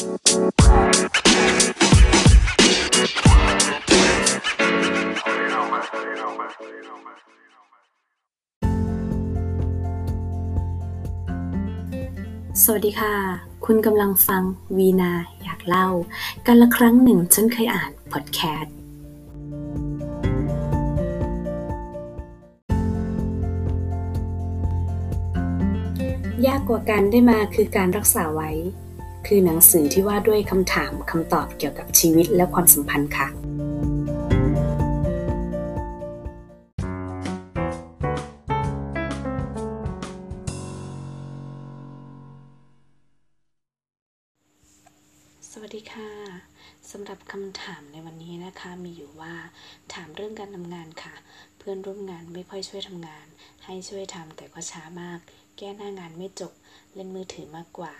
สวัสดีค่ะคุณกำลังฟังวีนาอยากเล่ากันละครั้งหนึ่งฉันเคยอ่านพอดแคสต์ยากกว่าการได้มาคือการรักษาไว้คือหนังสือที่ว่าด้วยคำถามคำตอบเกี่ยวกับชีวิตและความสัมพันธ์ค่ะสวัสดีค่ะสำหรับคำถามในวันนี้นะคะมีอยู่ว่าถามเรื่องการทำงานค่ะเพื่อนร่วมงานไม่ค่อยช่วยทำงานให้ช่วยทำแต่ก็ช้ามากแก้หน้างานไม่จบเล่นมือถือมากกว่า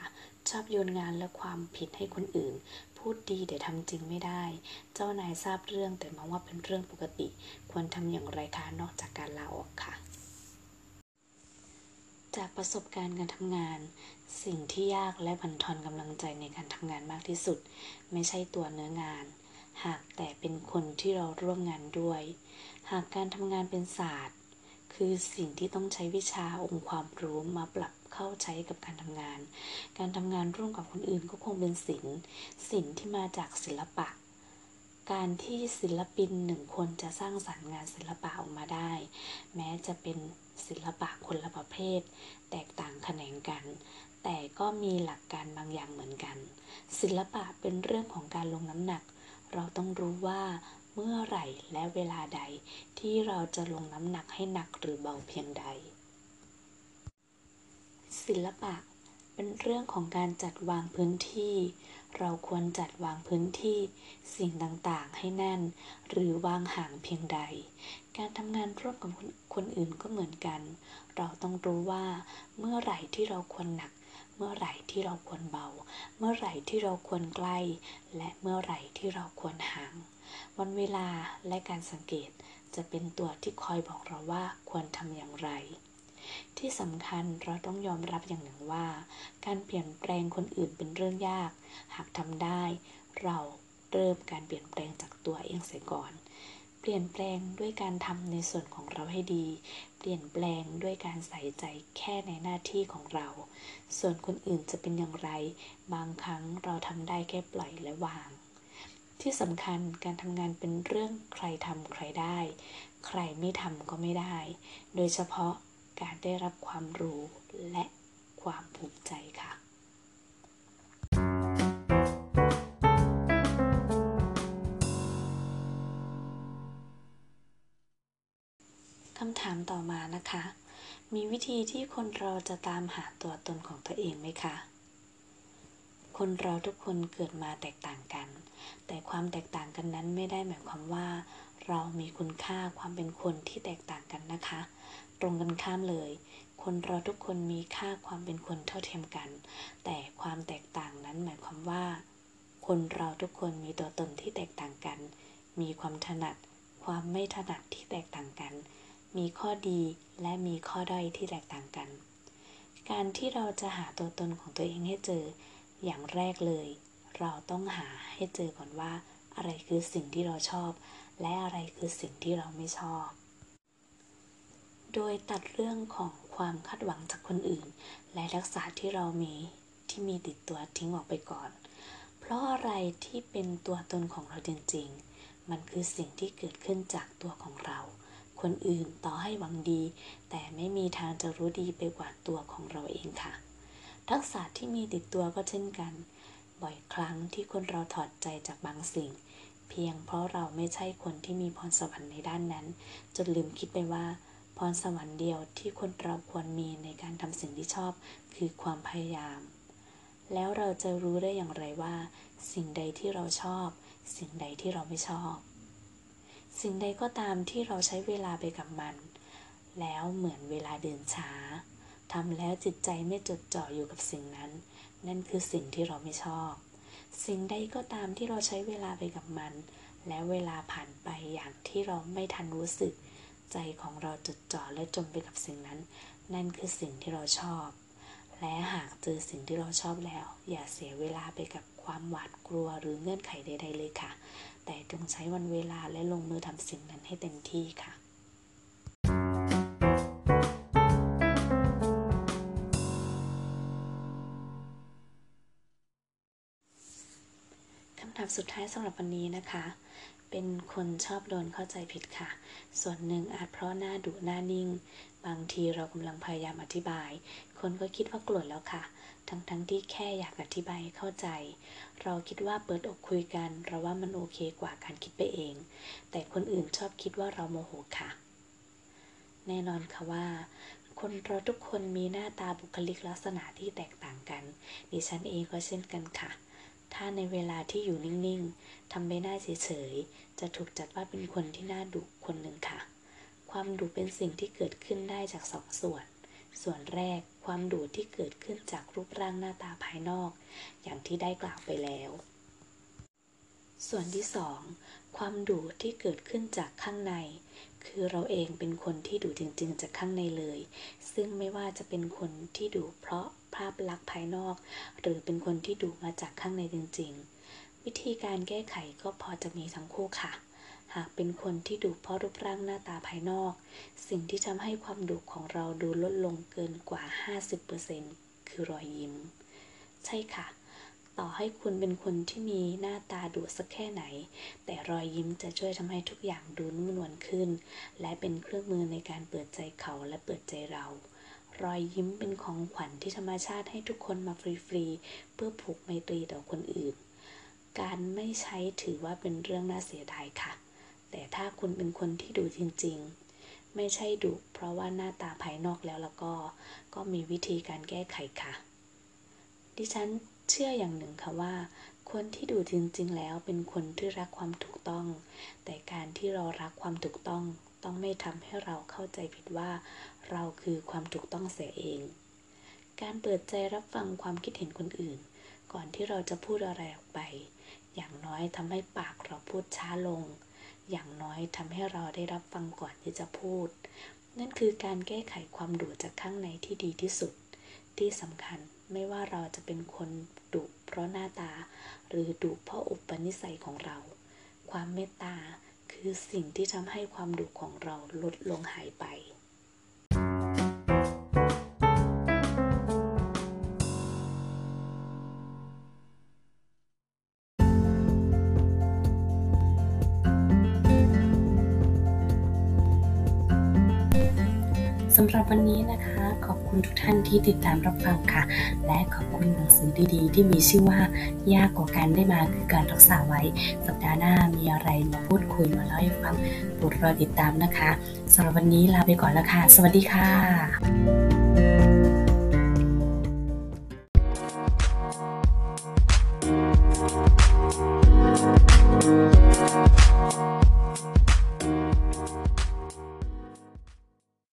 ชอบโยนงานและความผิดให้คนอื่นพูดดีแต่ทำจริงไม่ได้เจ้านายทราบเรื่องแต่มองว่าเป็นเรื่องปกติควรทำอย่างไรคะนอกจากการลาออกค่ะจากประสบการณ์การทำงานสิ่งที่ยากและบั่นทอนกำลังใจในการทำงานมากที่สุดไม่ใช่ตัวเนื้องานหากแต่เป็นคนที่เราร่วมงานด้วยหากการทำงานเป็นศาสตร์คือสิ่งที่ต้องใช้วิชาองค์ความรู้มาปรับเข้าใช้กับการทำงานการทำงานร่วมกับคนอื่นก็คงเป็นศิลป์ที่มาจากศิลปะการที่ศิลปินหนึ่งคนจะสร้างสรรค์งานศิลปะออกมาได้แม้จะเป็นศิลปะคนละประเภทแตกต่างแขนงกันแต่ก็มีหลักการบางอย่างเหมือนกันศิลปะเป็นเรื่องของการลงน้ำหนักเราต้องรู้ว่าเมื่อไหร่และเวลาใดที่เราจะลงน้ำหนักให้หนักหรือเบาเพียงใดศิลปะเป็นเรื่องของการจัดวางพื้นที่เราควรจัดวางพื้นที่สิ่งต่างๆให้แน่นหรือวางห่างเพียงใดการทำงานร่วมกับคนอื่นก็เหมือนกันเราต้องรู้ว่าเมื่อไหร่ที่เราควรหนักเมื่อไหร่ที่เราควรเบาเมื่อไหร่ที่เราควรใกล้และเมื่อไหร่ที่เราควรห่างวันเวลาและการสังเกตจะเป็นตัวที่คอยบอกเราว่าควรทำอย่างไรที่สำคัญเราต้องยอมรับอย่างหนึ่งว่าการเปลี่ยนแปลงคนอื่นเป็นเรื่องยากหากทำได้เราเริ่มการเปลี่ยนแปลงจากตัวเองเสียก่อนเปลี่ยนแปลงด้วยการทำในส่วนของเราให้ดีเปลี่ยนแปลงด้วยการใส่ใจแค่ในหน้าที่ของเราส่วนคนอื่นจะเป็นอย่างไรบางครั้งเราทำได้แค่ปล่อยและวางที่สำคัญการทำงานเป็นเรื่องใครทำใครได้ใครไม่ทำก็ไม่ได้โดยเฉพาะการได้รับความรู้และความภูมิใจค่ะคำถามต่อมานะคะมีวิธีที่คนเราจะตามหาตัวตนของตัวเองไหมคะคนเราทุกคนเกิดมาแตกต่างกันแต่ความแตกต่างกันนั้นไม่ได้หมายความว่าเรามีคุณค่าความเป็นคนที่แตกต่างกันนะคะตรงกันข้ามเลยคนเราทุกคนมีค่าความเป็นคนเท่าเทียมกันแต่ความแตกต่างนั้นหมายความว่าคนเราทุกคนมีตัวตนที่แตกต่างกันมีความถนัดความไม่ถนัดที่แตกต่างกันมีข้อดีและมีข้อด้อยที่แตกต่างกันการที่เราจะหาตัวตนของตัวเองให้เจออย่างแรกเลยเราต้องหาให้เจอก่อนว่าอะไรคือสิ่งที่เราชอบและอะไรคือสิ่งที่เราไม่ชอบโดยตัดเรื่องของความคาดหวังจากคนอื่นและทักษะที่เรามีที่มีติดตัวทิ้งออกไปก่อนเพราะอะไรที่เป็นตัวตนของเราจริงๆมันคือสิ่งที่เกิดขึ้นจากตัวของเราคนอื่นต่อให้หวังดีแต่ไม่มีทางจะรู้ดีไปกว่าตัวของเราเองค่ะทักษะที่มีติดตัวก็เช่นกันบ่อยครั้งที่คนเราถอดใจจากบางสิ่งเพียงเพราะเราไม่ใช่คนที่มีพรสวรรค์ในด้านนั้นจนลืมคิดไปว่าพรสวรรค์เดียวที่คนเราควรมีในการทำสิ่งที่ชอบคือความพยายามแล้วเราจะรู้ได้อย่างไรว่าสิ่งใดที่เราชอบสิ่งใดที่เราไม่ชอบสิ่งใดก็ตามที่เราใช้เวลาไปกับมันแล้วเหมือนเวลาเดินช้าทำแล้วจิตใจไม่จดจ่ออยู่กับสิ่งนั้นนั่นคือสิ่งที่เราไม่ชอบสิ่งใดก็ตามที่เราใช้เวลาไปกับมันแล้วเวลาผ่านไปอย่างที่เราไม่ทันรู้สึกใจของเราจดจ่อและจมไปกับสิ่งนั้นนั่นคือสิ่งที่เราชอบ และหากเจอสิ่งที่เราชอบแล้วอย่าเสียเวลาไปกับความหวาดกลัวหรือเงื่อนไขใดๆเลยค่ะแต่จงใช้วันเวลาและลงมือทำสิ่งนั้นให้เต็มที่ค่ะคำถามสุดท้ายสำหรับวันนี้นะคะเป็นคนชอบโดนเข้าใจผิดค่ะส่วนหนึ่งอาจเพราะหน้าดุหน้านิ่งบางทีเรากำลังพยายามอธิบายคนก็คิดว่าโกรธแล้วค่ะทั้งที่แค่อยากอธิบายเข้าใจเราคิดว่าเปิดอกคุยกันเราว่ามันโอเคกว่าการคิดไปเองแต่คนอื่นชอบคิดว่าเราโมโหค่ะแน่นอนค่ะว่าคนเราทุกคนมีหน้าตาบุคลิกลักษณะที่แตกต่างกันดิฉันเองก็เช่นกันค่ะถ้าในเวลาที่อยู่นิ่งๆทำใบหน้าเฉยๆจะถูกจัดว่าเป็นคนที่น่าดุคนหนึ่งค่ะความดุเป็นสิ่งที่เกิดขึ้นได้จากสองส่วนแรกความดุที่เกิดขึ้นจากรูปร่างหน้าตาภายนอกอย่างที่ได้กล่าวไปแล้วส่วนที่สองความดุที่เกิดขึ้นจากข้างในคือเราเองเป็นคนที่ดุจริงๆจากข้างในเลยซึ่งไม่ว่าจะเป็นคนที่ดุเพราะภาพลักษณ์ภายนอกหรือเป็นคนที่ดุมาจากข้างในจริงๆวิธีการแก้ไขก็พอจะมีทั้งคู่ค่ะหากเป็นคนที่ดุเพราะรูปร่างหน้าตาภายนอกสิ่งที่ทำให้ความดุของเราดูลดลงเกินกว่า 50% คือรอยยิ้มใช่ค่ะต่อให้คุณเป็นคนที่มีหน้าตาดุสักแค่ไหนแต่รอยยิ้มจะช่วยทำให้ทุกอย่างดูนุ่มนวลขึ้นและเป็นเครื่องมือในการเปิดใจเขาและเปิดใจเรารอยยิ้มเป็นของขวัญที่ธรรมชาติให้ทุกคนมาฟรีๆเพื่อผูกไมตรีต่อคนอื่นการไม่ใช้ถือว่าเป็นเรื่องน่าเสียดายค่ะแต่ถ้าคุณเป็นคนที่ดุจริงๆไม่ใช่ดุเพราะว่าหน้าตาภายนอกแล้วก็มีวิธีการแก้ไขค่ะดิฉันเชื่ออย่างหนึ่งค่ะว่าคนที่ดุจริงๆแล้วเป็นคนที่รักความถูกต้องแต่การที่เรารักความถูกต้องไม่ทำให้เราเข้าใจผิดว่าเราคือความถูกต้องเสียเองการเปิดใจรับฟังความคิดเห็นคนอื่นก่อนที่เราจะพูดอะไรออกไปอย่างน้อยทำให้ปากเราพูดช้าลงอย่างน้อยทำให้เราได้รับฟังก่อนที่จะพูดนั่นคือการแก้ไขความดุจากข้างในที่ดีที่สุดที่สำคัญไม่ว่าเราจะเป็นคนดุเพราะหน้าตาหรือดุเพราะอุปนิสัยของเราความเมตตาคือสิ่งที่ทำให้ความดุของเราลดลงหายไปสำหรับวันนี้นะคะขอบคุณทุกท่านที่ติดตามรับฟังค่ะและขอบคุณหนังสือดีๆที่มีชื่อว่ายากกว่าการได้มาคือการรักษาไว้สัปดาห์หน้ามีอะไรมาพูดคุยมาเล่าให้ฟังโปรดรอติดตามนะคะสำหรับวันนี้ลาไปก่อนแล้วค่ะสวัสดีค่ะ